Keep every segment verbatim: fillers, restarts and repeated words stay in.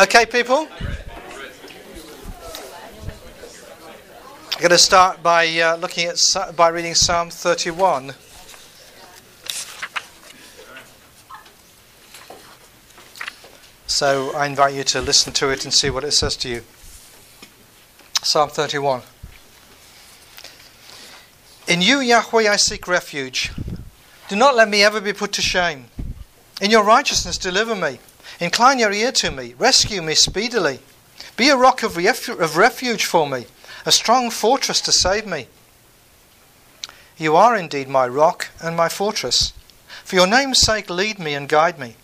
Okay, people? I'm going to start by uh, looking at by reading Psalm thirty-one. So I invite you to listen to it and see what it says to you. Psalm thirty-one. In you, Yahweh, I seek refuge. Do not let me ever be put to shame. In your righteousness, deliver me. Incline your ear to me. Rescue me speedily. Be a rock of, ref- of refuge for me, a strong fortress to save me. You are indeed my rock and my fortress. For your name's sake, lead me and guide me.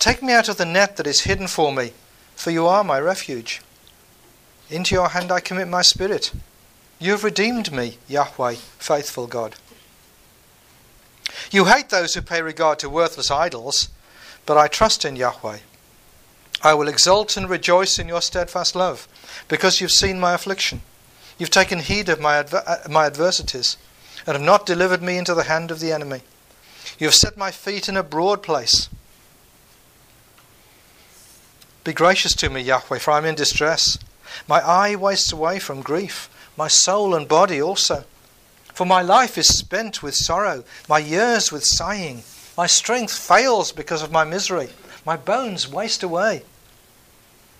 Take me out of the net that is hidden for me, for you are my refuge. Into your hand I commit my spirit. You have redeemed me, Yahweh, faithful God. You hate those who pay regard to worthless idols, but I trust in Yahweh. I will exult and rejoice in your steadfast love, because you've seen my affliction. You've taken heed of my adver- my adversities, and have not delivered me into the hand of the enemy. You have set my feet in a broad place. Be gracious to me, Yahweh, for I am in distress. My eye wastes away from grief, my soul and body also. For my life is spent with sorrow, my years with sighing. My strength fails because of my misery. My bones waste away.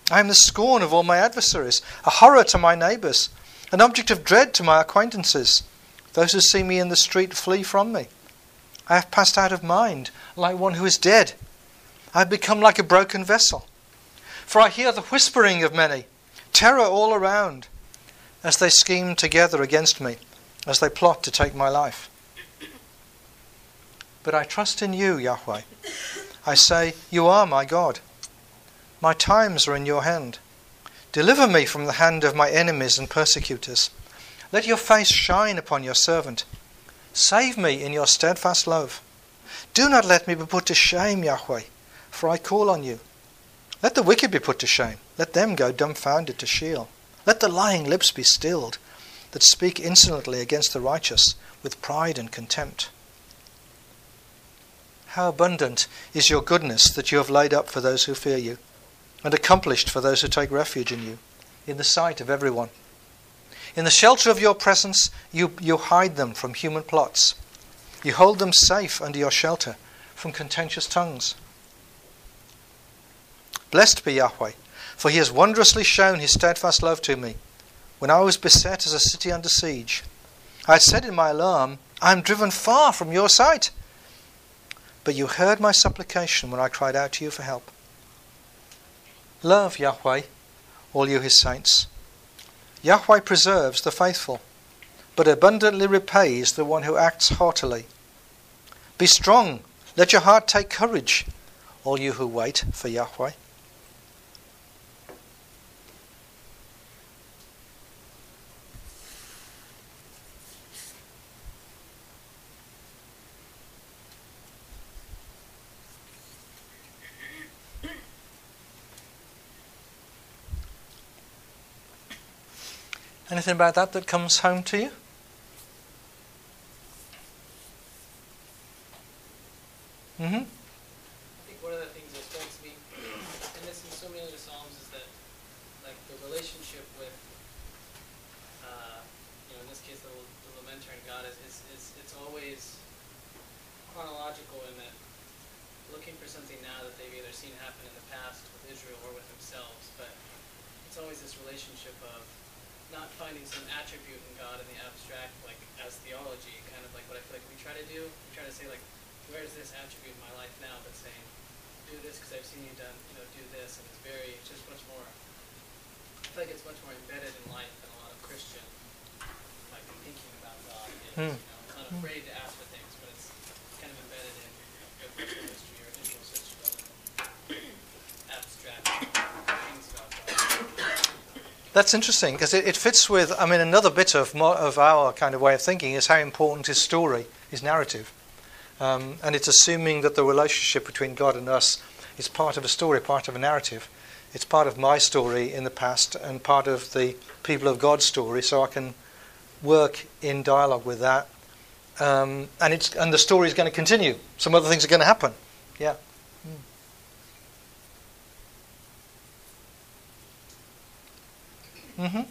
I am the scorn of all my adversaries, a horror to my neighbours, an object of dread to my acquaintances. Those who see me in the street flee from me. I have passed out of mind, like one who is dead. I have become like a broken vessel. For I hear the whispering of many, terror all around, as they scheme together against me, as they plot to take my life. But I trust in you, Yahweh. I say, you are my God. My times are in your hand. Deliver me from the hand of my enemies and persecutors. Let your face shine upon your servant. Save me in your steadfast love. Do not let me be put to shame, Yahweh, for I call on you. Let the wicked be put to shame. Let them go dumbfounded to Sheol. Let the lying lips be stilled, that speak insolently against the righteous with pride and contempt. How abundant is your goodness that you have laid up for those who fear you, and accomplished for those who take refuge in you, in the sight of everyone. In the shelter of your presence, you, you hide them from human plots. You hold them safe under your shelter from contentious tongues. Blessed be Yahweh, for he has wondrously shown his steadfast love to me. When I was beset as a city under siege, I said in my alarm, I am driven far from your sight. But you heard my supplication when I cried out to you for help. Love Yahweh, all you his saints. Yahweh preserves the faithful, but abundantly repays the one who acts haughtily. Be strong, let your heart take courage, all you who wait for Yahweh. Anything about that that comes home to you? Mm-hmm. I think one of the things that strikes me, and this in so many of the Psalms, is that like the relationship with, uh, you know, in this case, the, the lamenter and God is, is, is it's always chronological in that looking for something now that they've either seen happen in the past with Israel or with themselves, but it's always this relationship of not finding some attribute in God in the abstract, like as theology, kind of like what I feel like we try to do. We try to say, like, where is this attribute in my life now? But saying, do this because I've seen you done, you know, do this, and it's very, it's just much more. I feel like it's much more embedded in life than a lot of Christian, like thinking about God. Is, mm. You know, not afraid to ask for things, but it's kind of embedded in your personal history or Israel's history, abstract things about God. That's interesting because it, it fits with, I mean, another bit of mo- of our kind of way of thinking is how important is story, is narrative. Um, and it's assuming that the relationship between God and us is part of a story, part of a narrative. It's part of my story in the past and part of the people of God's story, so I can work in dialogue with that. Um, and it's and the story is going to continue. Some other things are going to happen. Yeah. Mm-hmm.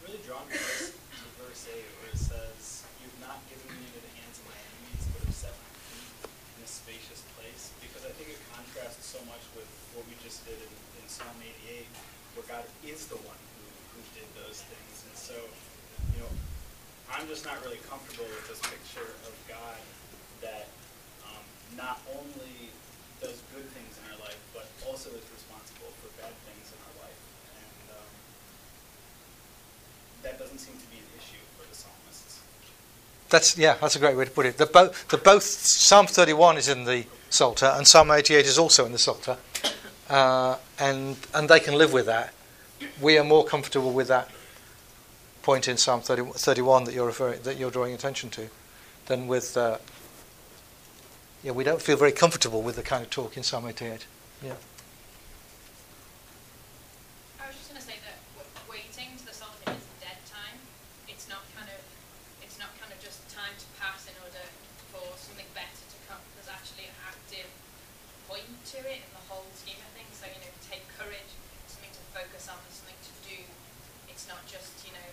Really drawn to verse, to verse eight, where it says, "You've not given me into the hands of my enemies, but have set my feet in a spacious place." Because I think it contrasts so much with what we just did in, in Psalm eighty-eight, where God is the one who, who did those things. And so, you know, I'm just not really comfortable with this picture of God that um, not only does good things in our life, but also is responsible for bad things in our life. And um, that doesn't seem to be an issue for the psalmists. That's, yeah, that's a great way to put it. The, bo- the both Psalm thirty-one is in the Psalter, and Psalm eighty-eight is also in the Psalter. Uh, and and they can live with that. We are more comfortable with that point in Psalm thirty, thirty-one that you're referring, that you're drawing attention to, than with. Uh, yeah, we don't feel very comfortable with the kind of talk in Psalm eighty-eight. Yeah. I was just going to say that w- waiting to the Psalter is dead time. It's not kind of, it's not kind of just time to pass in order for something better to come. There's actually an active point to it in the whole scheme of things. So, you know, take courage, something to focus on, something to do. It's not just, you know,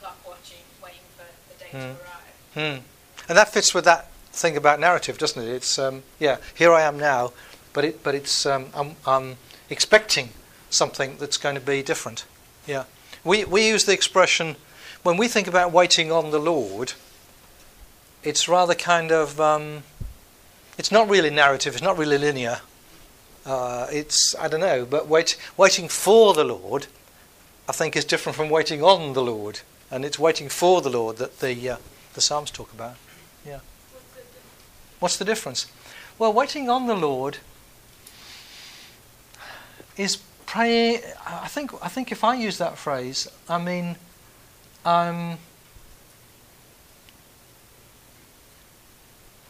clock watching, waiting for the day mm. to arrive. Mm. And that fits with that thing about narrative, doesn't it? It's um, yeah, here I am now, but it but it's um, I'm, I'm expecting something that's going to be different. Yeah, we we use the expression when we think about waiting on the Lord. It's rather kind of um, it's not really narrative. It's not really linear. Uh, it's I don't know, but wait waiting for the Lord, I think, is different from waiting on the Lord, and it's waiting for the Lord that the uh, the Psalms talk about. Yeah. What's the difference? Well, waiting on the Lord is praying. I think. I think if I use that phrase, I mean, I'm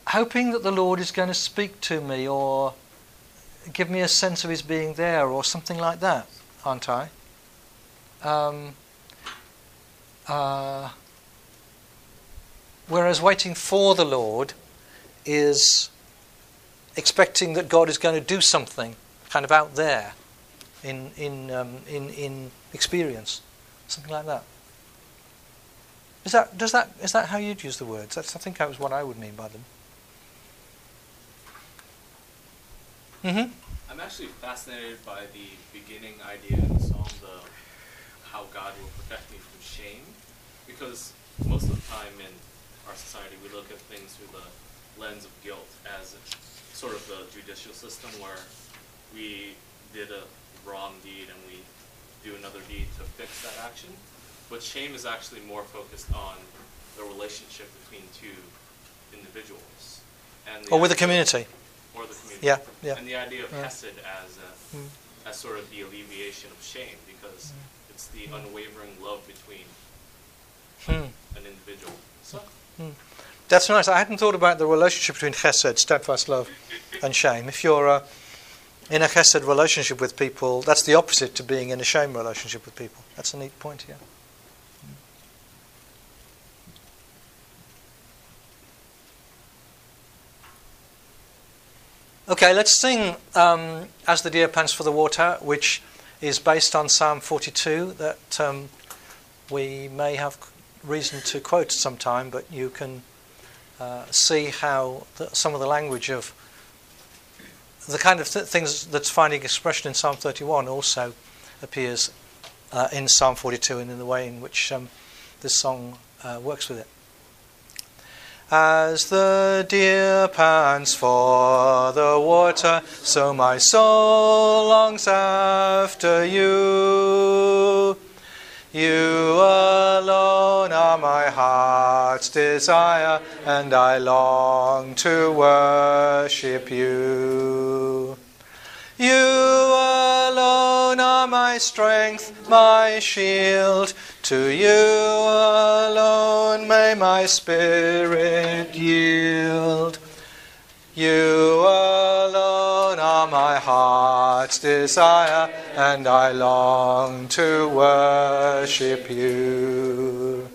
hoping that the Lord is going to speak to me or give me a sense of His being there or something like that, aren't I? Um, uh, whereas waiting for the Lord is expecting that God is going to do something, kind of out there, in in um, in in experience, something like that. Is that does that is that how you'd use the words? That's I think that was what I would mean by them. Mm-hmm. I'm actually fascinated by the beginning idea in the Psalms of how God will protect me from shame, because most of the time in our society we look at things through the lens of guilt as sort of the judicial system where we did a wrong deed and we do another deed to fix that action. But shame is actually more focused on the relationship between two individuals. And the or with the community. Or the community. Yeah, yeah. And the idea of hesed yeah. as, a, mm. as sort of the alleviation of shame, because mm. it's the unwavering love between mm. an individual. So, mm. That's nice. I hadn't thought about the relationship between chesed, steadfast love, and shame. If you're uh, in a chesed relationship with people, that's the opposite to being in a shame relationship with people. That's a neat point here. Okay, let's sing um, As the Deer Pants for the Water, which is based on Psalm forty-two that um, we may have reason to quote sometime, but you can... Uh, see how the, some of the language of the kind of th- things that's finding expression in Psalm thirty-one also appears uh, in Psalm forty-two and in the way in which um, this song uh, works with it. As the deer pants for the water, so my soul longs after you. You alone are my heart's desire, and I long to worship you. You alone are my strength, my shield. To you alone may my spirit yield. You alone are my heart's desire, and I long to worship you.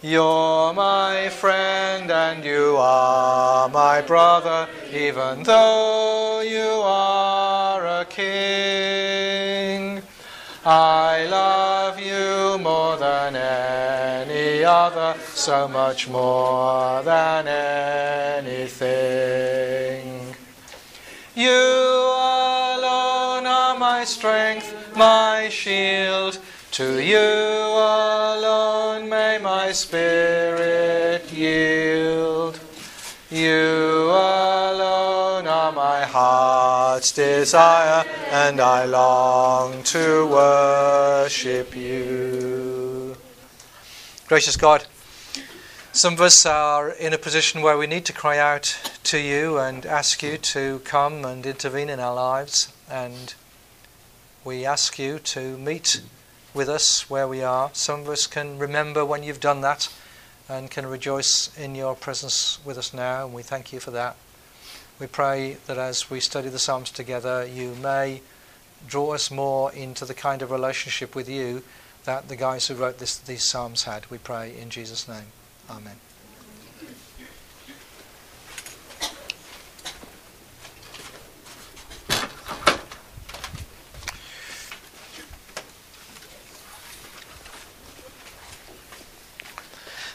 You're my friend and you are my brother, even though you are a king. I love you. than any other, so much more than anything. You alone are my strength, my shield. To you alone may my spirit yield. You alone are my heart's desire, and I long to worship you. Gracious God, some of us are in a position where we need to cry out to you and ask you to come and intervene in our lives, and we ask you to meet with us where we are. Some of us can remember when you've done that and can rejoice in your presence with us now, and we thank you for that. We pray that as we study the Psalms together, you may draw us more into the kind of relationship with you that the guys who wrote this, these Psalms had. We pray in Jesus' name. Amen.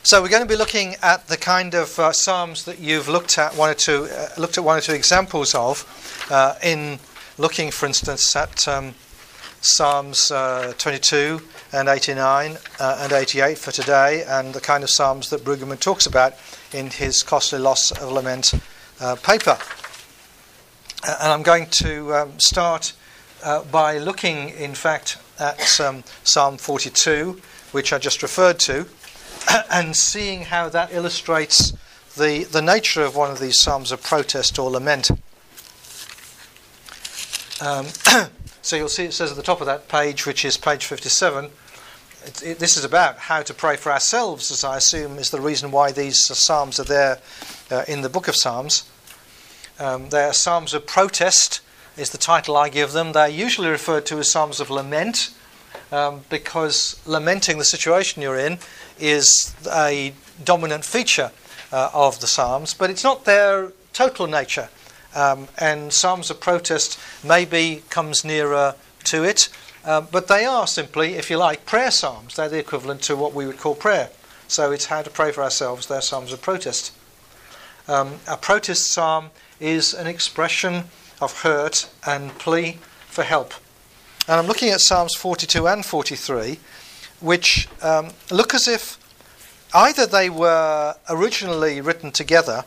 So we're going to be looking at the kind of uh, psalms that you've looked at one or two, uh, looked at one or two examples of, uh, in looking, for instance, at um, Psalms uh, twenty-two and eighty-nine uh, and eighty-eight for today, and the kind of psalms that Brueggemann talks about in his Costly Loss of Lament uh, paper. And I'm going to um, start uh, by looking, in fact, at um, Psalm forty-two, which I just referred to, and seeing how that illustrates the, the nature of one of these psalms of protest or lament. Um, so you'll see it says at the top of that page, which is page fifty-seven, it, it, this is about how to pray for ourselves, as I assume is the reason why these uh, psalms are there uh, in the book of Psalms. Um, they are psalms of protest, is the title I give them. They're usually referred to as psalms of lament, Um, because lamenting the situation you're in is a dominant feature uh, of the Psalms, but it's not their total nature. Um, and Psalms of protest maybe comes nearer to it, uh, but they are simply, if you like, prayer psalms. They're the equivalent to what we would call prayer. So it's how to pray for ourselves. They're psalms of protest. Um, a protest psalm is an expression of hurt and plea for help. And I'm looking at Psalms forty-two and forty-three, which um, look as if either they were originally written together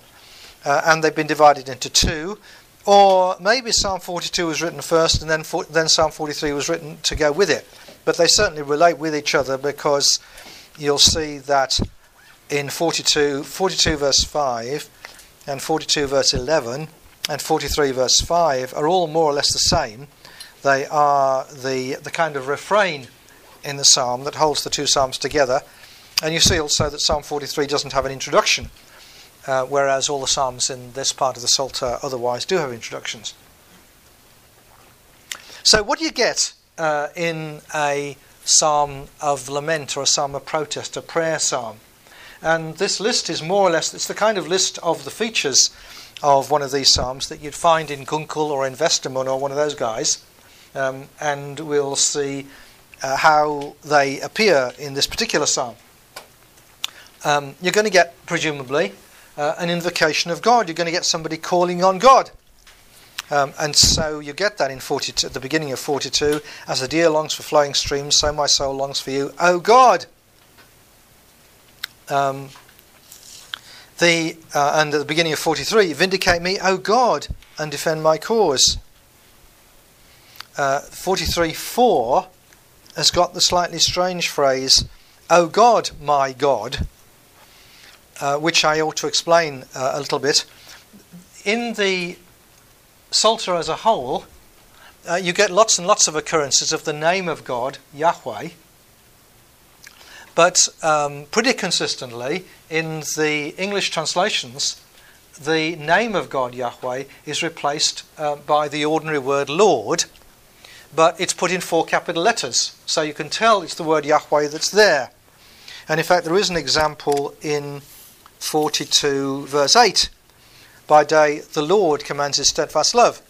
uh, and they've been divided into two, or maybe Psalm forty-two was written first and then for, then Psalm forty-three was written to go with it. But they certainly relate with each other, because you'll see that in forty-two, forty-two verse five and forty-two verse eleven and forty-three verse five are all more or less the same. They are the the kind of refrain in the psalm that holds the two psalms together. And you see also that Psalm forty-three doesn't have an introduction, uh, whereas all the psalms in this part of the Psalter otherwise do have introductions. So what do you get uh, in a psalm of lament or a psalm of protest, a prayer psalm? And this list is more or less, it's the kind of list of the features of one of these psalms that you'd find in Gunkel or in Westermann or one of those guys. Um, and we'll see uh, how they appear in this particular psalm. Um, you're going to get, presumably, uh, an invocation of God. You're going to get somebody calling on God. Um, and so you get that in forty-two, at the beginning of forty-two. As the deer longs for flowing streams, so my soul longs for you, O God. Um, the uh, and at the beginning of forty-three, vindicate me, O God, and defend my cause. Uh, forty-three four has got the slightly strange phrase, O God, my God, uh, which I ought to explain uh, a little bit. In the Psalter as a whole, uh, you get lots and lots of occurrences of the name of God, Yahweh, but um, pretty consistently in the English translations, the name of God, Yahweh, is replaced uh, by the ordinary word Lord, but it's put in four capital letters. So you can tell it's the word Yahweh that's there. And in fact, there is an example in forty-two, verse eight. By day, the Lord commands his steadfast love.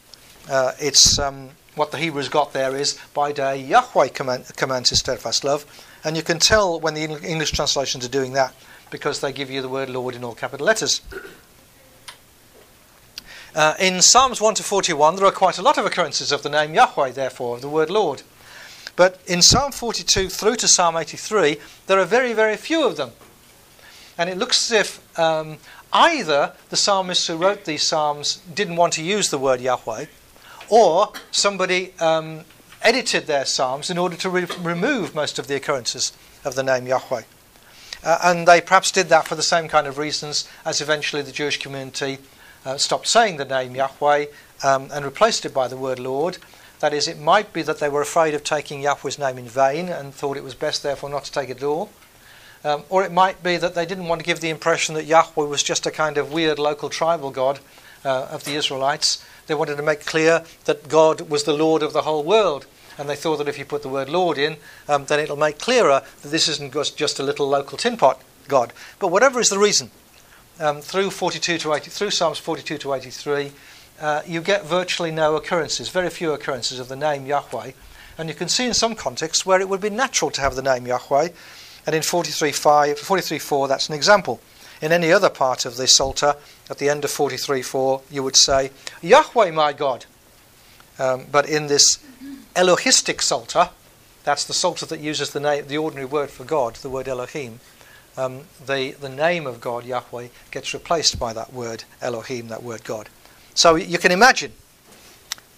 Uh, it's um, what the Hebrews got there is, by day, Yahweh command, commands his steadfast love. And you can tell when the English translations are doing that because they give you the word Lord in all capital letters. Uh, in Psalms one to forty-one, there are quite a lot of occurrences of the name Yahweh, therefore, of the word Lord. But in Psalm forty-two through to Psalm eighty-three, there are very, very few of them. And it looks as if um, either the psalmists who wrote these psalms didn't want to use the word Yahweh, or somebody um, edited their psalms in order to re- remove most of the occurrences of the name Yahweh. Uh, and they perhaps did that for the same kind of reasons as eventually the Jewish community uh, stopped saying the name Yahweh um, and replaced it by the word Lord. That is, it might be that they were afraid of taking Yahweh's name in vain and thought it was best, therefore, not to take it at all. Um, or it might be that they didn't want to give the impression that Yahweh was just a kind of weird local tribal god uh, of the Israelites. They wanted to make clear that God was the Lord of the whole world. And they thought that if you put the word Lord in, um, then it'll make clearer that this isn't just a little local tin pot god. But whatever is the reason, um, through forty-two to eighty, through Psalms forty-two to eighty-three, Uh, you get virtually no occurrences, very few occurrences of the name Yahweh. And you can see in some contexts where it would be natural to have the name Yahweh. And in forty-three four, that's an example. In any other part of the Psalter, at the end of forty-three four, you would say, Yahweh, my God. Um, but in this Elohistic Psalter, that's the Psalter that uses the, name, the ordinary word for God, the word Elohim, um, the, the name of God, Yahweh, gets replaced by that word Elohim, that word God. So you can imagine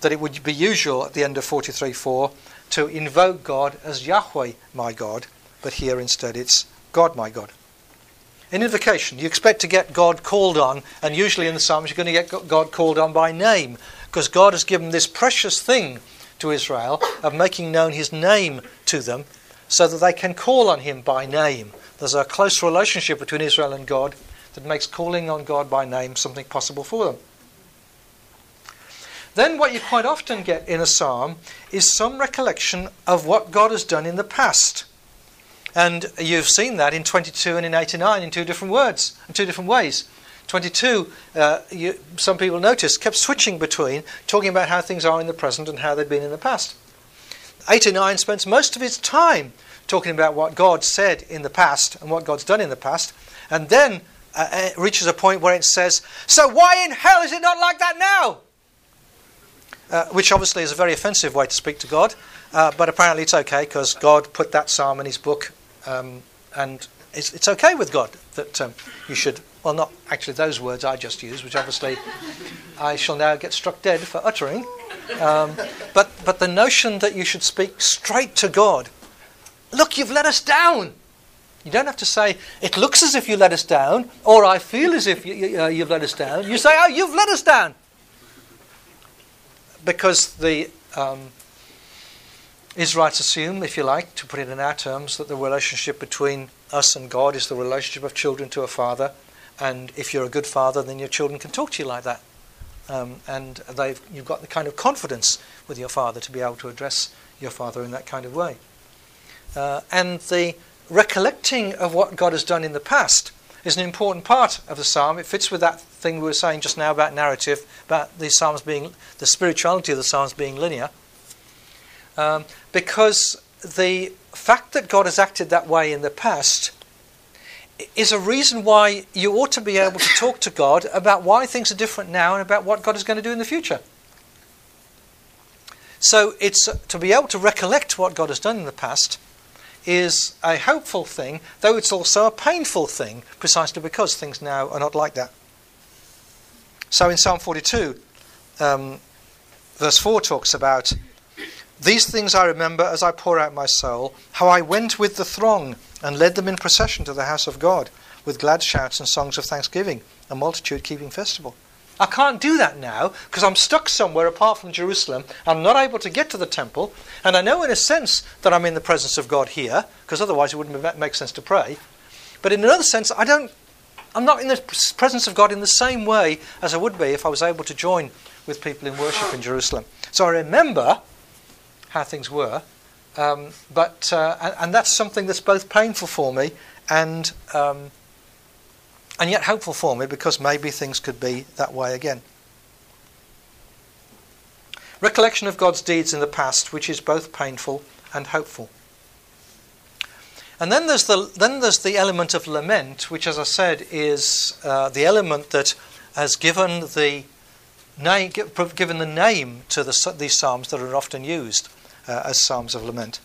that it would be usual at the end of forty-three four to invoke God as Yahweh, my God, but here instead it's God, my God. In invocation, you expect to get God called on, and usually in the Psalms you're going to get God called on by name, because God has given this precious thing to Israel of making known his name to them so that they can call on him by name. There's a close relationship between Israel and God that makes calling on God by name something possible for them. Then what you quite often get in a psalm is some recollection of what God has done in the past. And you've seen that in twenty-two and in eighty-nine in two different words, in two different ways. twenty-two, uh, you, some people noticed, kept switching between talking about how things are in the present and how they've been in the past. eighty-nine spends most of its time talking about what God said in the past and what God's done in the past. And then uh, it reaches a point where it says, so why in hell is it not like that now? Uh, which obviously is a very offensive way to speak to God, uh, but apparently it's okay because God put that psalm in his book, um, and it's, it's okay with God that um, you should, well, not actually those words I just used, which obviously I shall now get struck dead for uttering, um, but, but the notion that you should speak straight to God, look, you've let us down. You don't have to say, it looks as if you let us down, or I feel as if you, uh, you've let us down. You say, oh, you've let us down. Because the um, Israelites assume, if you like, to put it in our terms, that the relationship between us and God is the relationship of children to a father. And if you're a good father, then your children can talk to you like that. Um, and they've, you've got the kind of confidence with your father to be able to address your father in that kind of way. Uh, and the recollecting of what God has done in the past is an important part of the psalm. It fits with that thing we were saying just now about narrative, about the psalms being, the spirituality of the psalms being linear. Um, because the fact that God has acted that way in the past is a reason why you ought to be able to talk to God about why things are different now and about what God is going to do in the future. So it's to be able to recollect what God has done in the past is a hopeful thing, though it's also a painful thing, precisely because things now are not like that. So in Psalm forty-two, um, verse four talks about, these things I remember as I pour out my soul, how I went with the throng and led them in procession to the house of God, with glad shouts and songs of thanksgiving, a multitude-keeping festival. I can't do that now, because I'm stuck somewhere apart from Jerusalem. I'm not able to get to the temple. And I know in a sense that I'm in the presence of God here, because otherwise it wouldn't make sense to pray. But in another sense, I don't, I'm not in the presence of God in the same way as I would be if I was able to join with people in worship in Jerusalem. So I remember how things were, um, but uh, and, and that's something that's both painful for me and... Um, And yet hopeful for me, because maybe things could be that way again. Recollection of God's deeds in the past, which is both painful and hopeful. And then there's the then there's the element of lament, which, as I said, is uh, the element that has given the name given the name to the, these psalms that are often used uh, as psalms of lament,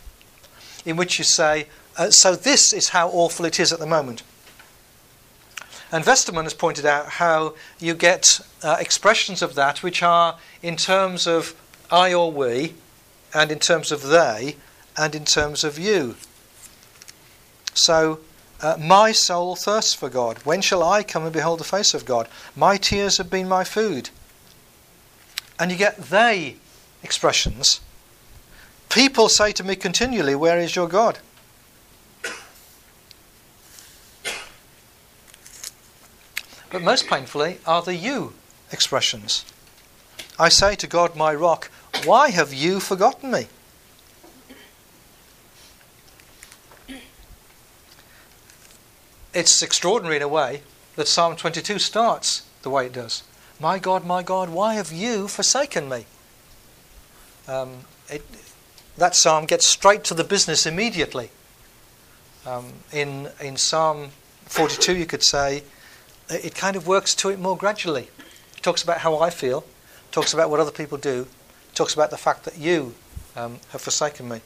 in which you say, uh, "So this is how awful it is at the moment." And Westermann has pointed out how you get uh, expressions of that which are in terms of I or we, and in terms of they, and in terms of you. So, uh, my soul thirsts for God. When shall I come and behold the face of God? My tears have been my food. And you get they expressions. People say to me continually, where is your God? But most painfully are the you expressions. I say to God, my rock, why have you forgotten me? It's extraordinary in a way that Psalm twenty-two starts the way it does. My God, my God, why have you forsaken me? Um, it, that psalm gets straight to the business immediately. Um, in, in Psalm forty-two, you could say, it kind of works to it more gradually. It talks about how I feel, talks about what other people do, talks about the fact that you um, have forsaken me.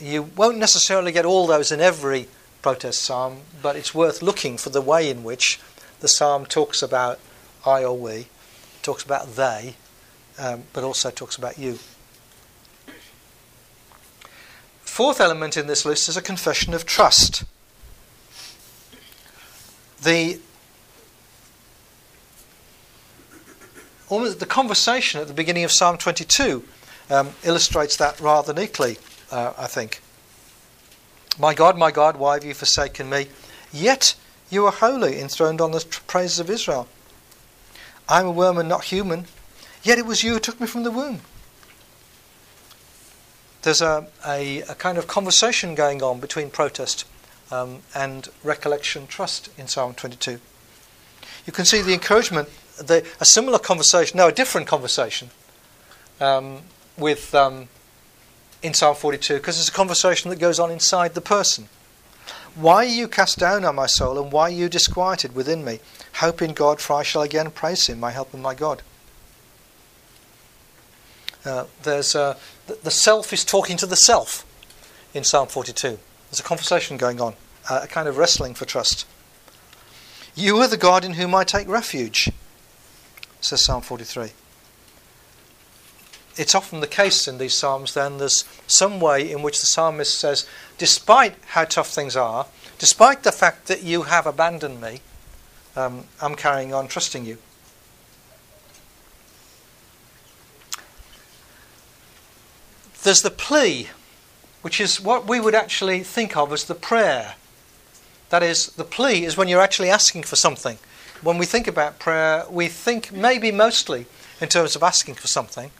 You won't necessarily get all those in every protest psalm, but it's worth looking for the way in which the psalm talks about I or we, talks about they, um, but also talks about you. Fourth element in this list is a confession of trust. The almost the conversation at the beginning of Psalm twenty-two um, illustrates that rather neatly, uh, I think. My God, my God, why have you forsaken me? Yet you are holy, enthroned on the t- praises of Israel. I am a worm and not human, yet it was you who took me from the womb. There's a, a, a kind of conversation going on between protest um, and recollection trust in Psalm twenty-two. You can see the encouragement, the, a similar conversation, no, a different conversation um, with... Um, in Psalm forty-two, because it's a conversation that goes on inside the person. Why are you cast down, O my soul, and why are you disquieted within me? Hope in God, for I shall again praise him, my help and my God. Uh, there's uh, th- the self is talking to the self in Psalm forty-two. There's a conversation going on, uh, a kind of wrestling for trust. You are the God in whom I take refuge, says Psalm forty-three. It's often the case in these psalms then there's some way in which the psalmist says, despite how tough things are, despite the fact that you have abandoned me, um, I'm carrying on trusting you. There's the plea, which is what we would actually think of as the prayer. That is, the plea is when you're actually asking for something. When we think about prayer, we think maybe mostly in terms of asking for something.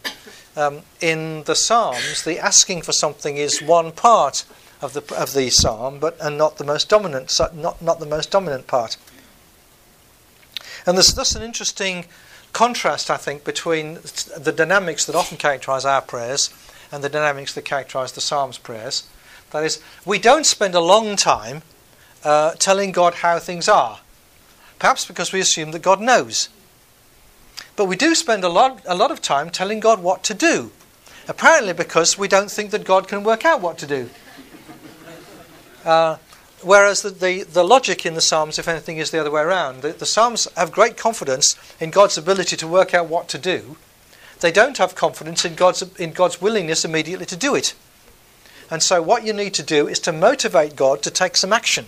Um, in the Psalms, the asking for something is one part of the of the psalm, but and not the most dominant, so not not the most dominant part. And there's thus an interesting contrast, I think, between the dynamics that often characterise our prayers and the dynamics that characterise the Psalms' prayers. That is, we don't spend a long time uh, telling God how things are, perhaps because we assume that God knows. But we do spend a lot a lot of time telling God what to do, apparently because we don't think that God can work out what to do. Uh, whereas the, the, the logic in the Psalms, if anything, is the other way around. The, the Psalms have great confidence in God's ability to work out what to do. They don't have confidence in God's in God's willingness immediately to do it. And so what you need to do is to motivate God to take some action.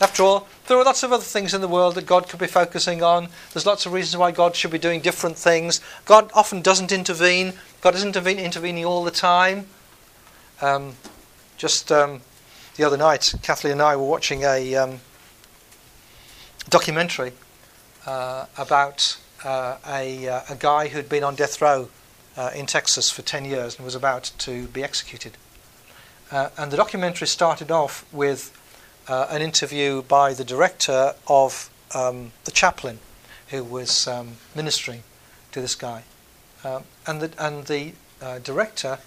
After all, there are lots of other things in the world that God could be focusing on. There's lots of reasons why God should be doing different things. God often doesn't intervene. God doesn't intervene, intervening all the time. Um, just um, the other night, Kathleen and I were watching a um, documentary uh, about uh, a, uh, a guy who'd been on death row uh, in Texas for ten years and was about to be executed. Uh, and the documentary started off with Uh, an interview by the director of um, the chaplain who was um, ministering to this guy. Um, and the, and the uh, director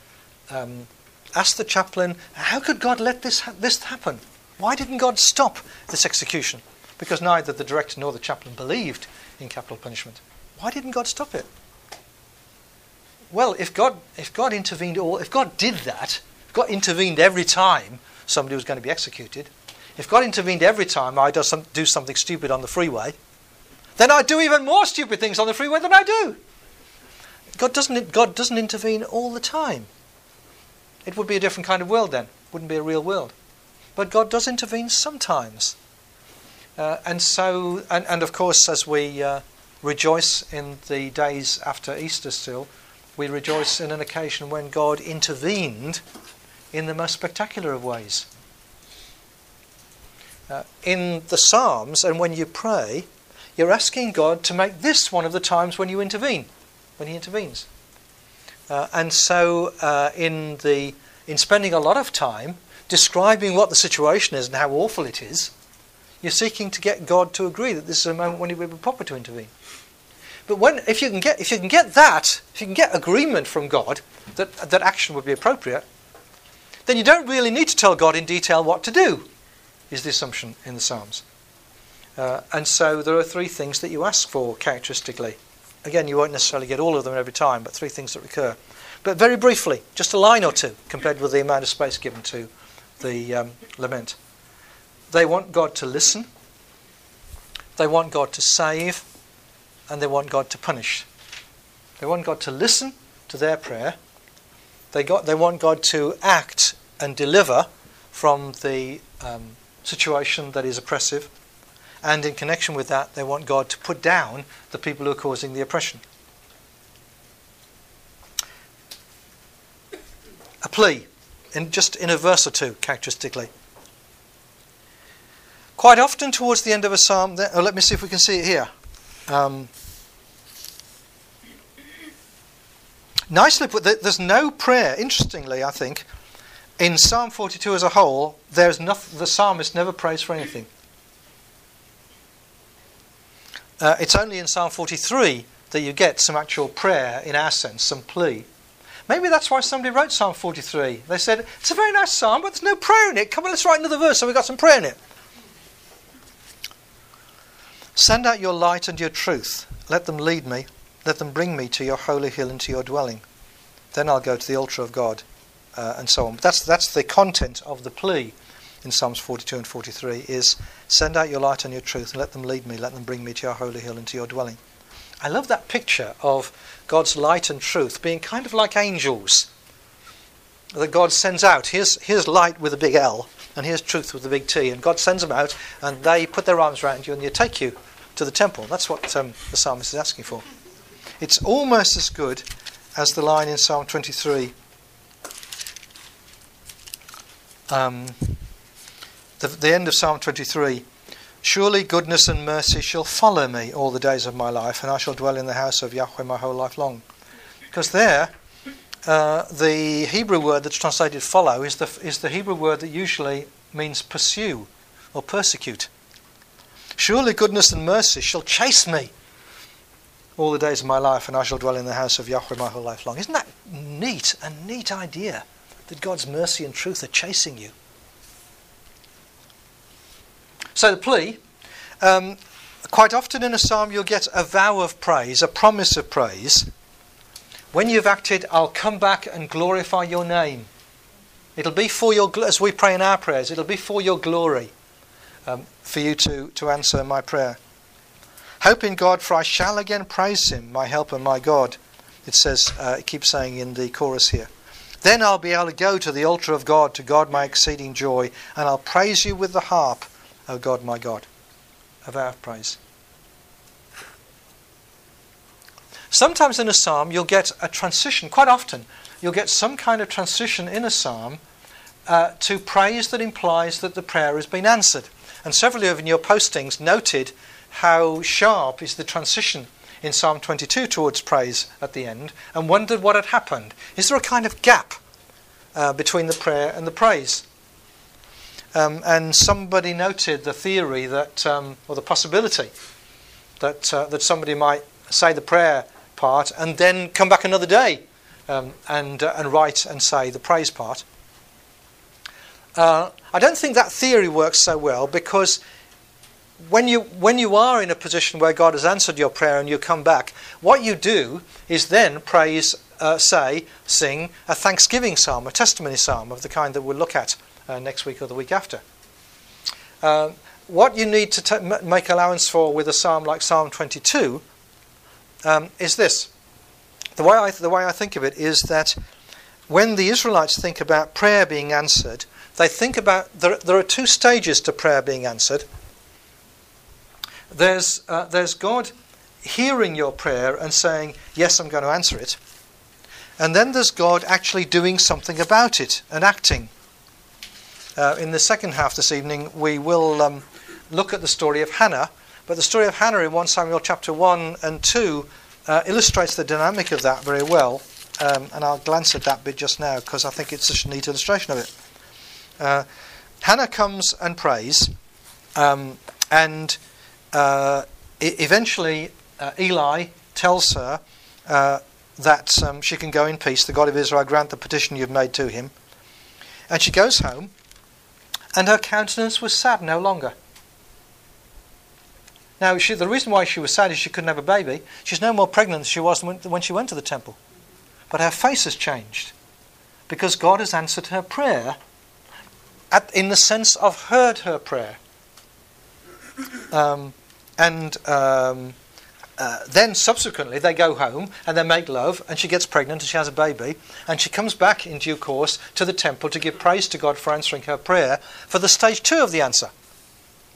um, asked the chaplain, how could God let this, ha this happen? Why didn't God stop this execution? Because neither the director nor the chaplain believed in capital punishment. Why didn't God stop it? Well, if God, if God intervened, or if God did that, if God intervened every time somebody was going to be executed, if God intervened every time I do, some, do something stupid on the freeway, then I do even more stupid things on the freeway than I do. God doesn't, God doesn't intervene all the time. It would be a different kind of world then. It wouldn't be a real world. But God does intervene sometimes. Uh, and so, and, and of course, as we uh, rejoice in the days after Easter still, we rejoice in an occasion when God intervened in the most spectacular of ways. Uh, in the Psalms, and when you pray, you're asking God to make this one of the times when you intervene, when he intervenes. Uh, and so uh, in, the, in spending a lot of time describing what the situation is and how awful it is, you're seeking to get God to agree that this is a moment when it would be proper to intervene. But when, if you can get, if you can get that, if you can get agreement from God that, that action would be appropriate, then you don't really need to tell God in detail what to do, is the assumption in the Psalms. Uh, and so there are three things that you ask for characteristically. Again, you won't necessarily get all of them every time, but three things that recur. But very briefly, just a line or two compared with the amount of space given to the um, lament. They want God to listen, they want God to save, and they want God to punish. They want God to listen to their prayer, they, got, they want God to act and deliver from the um, situation that is oppressive, and in connection with that, they want God to put down the people who are causing the oppression. A plea, in just in a verse or two, characteristically. Quite often towards the end of a psalm, there, oh, let me see if we can see it here. Um, nicely put, there's no prayer, interestingly, I think, in Psalm forty-two as a whole, there's nothing, the psalmist never prays for anything. Uh, it's only in Psalm forty-three that you get some actual prayer, in our sense, some plea. Maybe that's why somebody wrote Psalm forty-three. They said, it's a very nice psalm, but there's no prayer in it. Come on, let's write another verse so we've got some prayer in it. Send out your light and your truth. Let them lead me. Let them bring me to your holy hill and to your dwelling. Then I'll go to the altar of God, uh, and so on. But that's, that's the content of the plea in Psalms forty-two and forty-three, is send out your light and your truth and let them lead me, let them bring me to your holy hill and to your dwelling. I love that picture of God's light and truth being kind of like angels that God sends out. Here's, here's light with a big L and here's truth with a big T, and God sends them out and they put their arms around you and they take you to the temple. That's what um, the psalmist is asking for. It's almost as good as the line in Psalm twenty-three. Um... The, the end of Psalm twenty-three, surely goodness and mercy shall follow me all the days of my life, and I shall dwell in the house of Yahweh my whole life long. Because there, uh, the Hebrew word that's translated follow is the, is the Hebrew word that usually means pursue or persecute. Surely goodness and mercy shall chase me all the days of my life, and I shall dwell in the house of Yahweh my whole life long. Isn't that neat, a neat idea that God's mercy and truth are chasing you? So the plea, um, quite often in a psalm you'll get a vow of praise, a promise of praise. When you've acted, I'll come back and glorify your name. It'll be for your, as we pray in our prayers, it'll be for your glory, um, for you to, to answer my prayer. Hope in God, for I shall again praise him, my helper, my God. It says, uh, it keeps saying in the chorus here. Then I'll be able to go to the altar of God, to God my exceeding joy, and I'll praise you with the harp, O God, my God. A vow of praise. Sometimes in a psalm you'll get a transition, quite often, you'll get some kind of transition in a psalm uh, to praise that implies that the prayer has been answered. And several of you in your postings noted how sharp is the transition in Psalm twenty-two towards praise at the end, and wondered what had happened. Is there a kind of gap uh, between the prayer and the praise? Um, and somebody noted the theory that, um, or the possibility, that uh, that somebody might say the prayer part and then come back another day um, and uh, and write and say the praise part. Uh, I don't think that theory works so well, because when you, when you are in a position where God has answered your prayer and you come back, what you do is then praise, uh, say, sing a thanksgiving psalm, a testimony psalm of the kind that we'll look at uh, next week or the week after. Uh, what you need to t- make allowance for with a psalm like Psalm twenty-two um, is this. The way, I th- the way I think of it is that when the Israelites think about prayer being answered, they think about, there, there are two stages to prayer being answered. There's, uh, there's God hearing your prayer and saying, yes, I'm going to answer it. And then there's God actually doing something about it and acting. Uh, in the second half this evening, we will um, look at the story of Hannah. But the story of Hannah in First Samuel chapter one and two uh, illustrates the dynamic of that very well. Um, and I'll glance at that bit just now because I think it's such a neat illustration of it. Uh, Hannah comes and prays, um, and uh, e- eventually uh, Eli tells her uh, that um, she can go in peace. The God of Israel grant the petition you've made to him. And she goes home, and her countenance was sad no longer. Now, she, the reason why she was sad is she couldn't have a baby. She's no more pregnant than she was when she went to the temple. But her face has changed because God has answered her prayer at, in the sense of heard her prayer. Um, and um, uh, then subsequently they go home and they make love, and she gets pregnant and she has a baby, and she comes back in due course to the temple to give praise to God for answering her prayer for the stage two of the answer.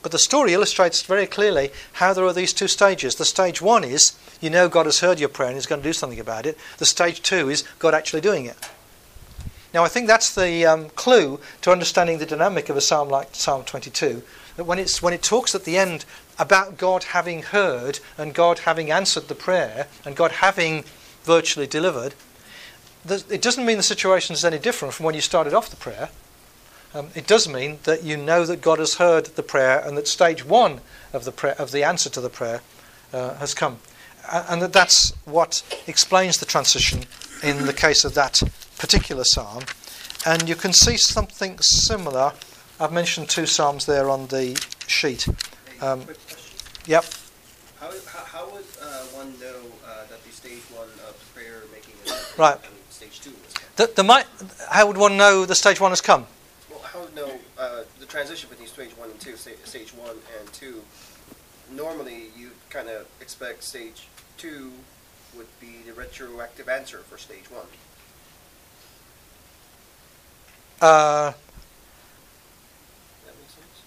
But the story illustrates very clearly how there are these two stages. The stage one is, you know God has heard your prayer and He's going to do something about it. The stage two is God actually doing it. Now I think that's the um, clue to understanding the dynamic of a psalm like Psalm twenty-two. That when, it's, when it talks at the end about God having heard and God having answered the prayer and God having virtually delivered, it doesn't mean the situation is any different from when you started off the prayer. Um, it does mean that you know that God has heard the prayer and that stage one of the prayer, of the answer to the prayer uh, has come. Uh, and that that's what explains the transition in the case of that particular psalm. And you can see something similar. I've mentioned two psalms there on the sheet. Um, hey, quick question. Yep. How, how, how would uh, one know uh, that the stage one of prayer making a difference right. and stage two was the, the might, how would one know the stage one has come? No, uh, the transition between stage one and two, stage one and two. Normally, you kind of expect stage two would be the retroactive answer for stage one. Uh, that makes sense.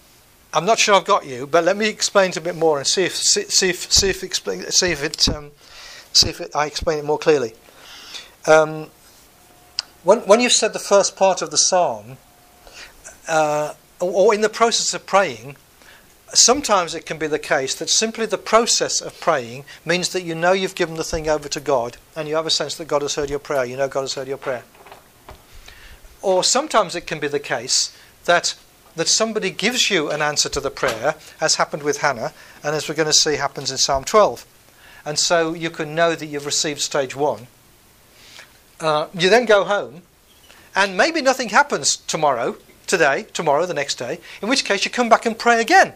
I'm not sure I've got you, but let me explain it a bit more and see if see, see if see if explain see if it um, see if it, I explain it more clearly. Um, when when you've said the first part of the psalm. Uh, or in the process of praying, sometimes it can be the case that simply the process of praying means that you know you've given the thing over to God and you have a sense that God has heard your prayer, you know God has heard your prayer. Or sometimes it can be the case that that somebody gives you an answer to the prayer, as happened with Hannah, and as we're going to see happens in Psalm twelve. And so you can know that you've received stage one. Uh, you then go home, and maybe nothing happens tomorrow, today, tomorrow, the next day, in which case you come back and pray again.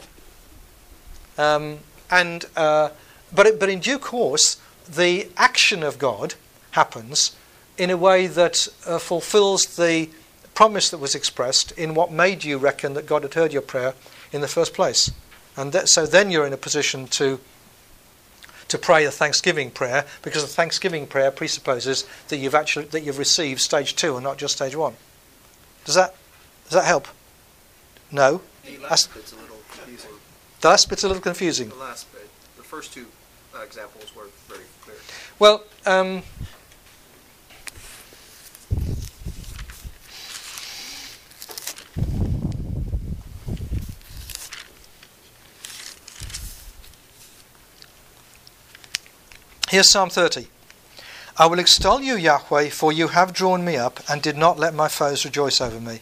Um, and uh, but it, but in due course, the action of God happens in a way that uh, fulfills the promise that was expressed in what made you reckon that God had heard your prayer in the first place. And that, so then you're in a position to to pray a thanksgiving prayer, because a thanksgiving prayer presupposes that you've actually that you've received stage two and not just stage one. Does that? Does that help? No? The last bit's a little confusing. The last bit's a little confusing. The last bit. The first two uh, examples were very clear. Well, um, here's Psalm thirty. I will extol you, Yahweh, for you have drawn me up and did not let my foes rejoice over me.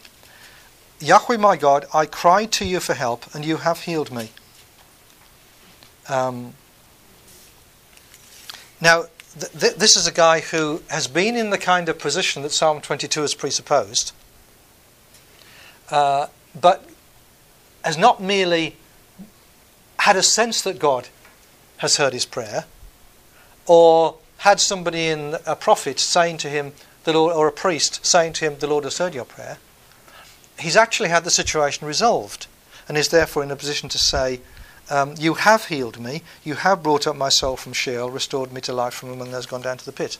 Yahweh, my God, I cried to you for help, and you have healed me. Um, now, th- th- this is a guy who has been in the kind of position that Psalm twenty-two has presupposed. uh, but has not merely had a sense that God has heard his prayer, or had somebody in a prophet saying to him, the Lord, or a priest saying to him, the Lord has heard your prayer. He's actually had the situation resolved, and is therefore in a position to say, um, you have healed me, you have brought up my soul from Sheol, restored me to life from among those gone down to the pit.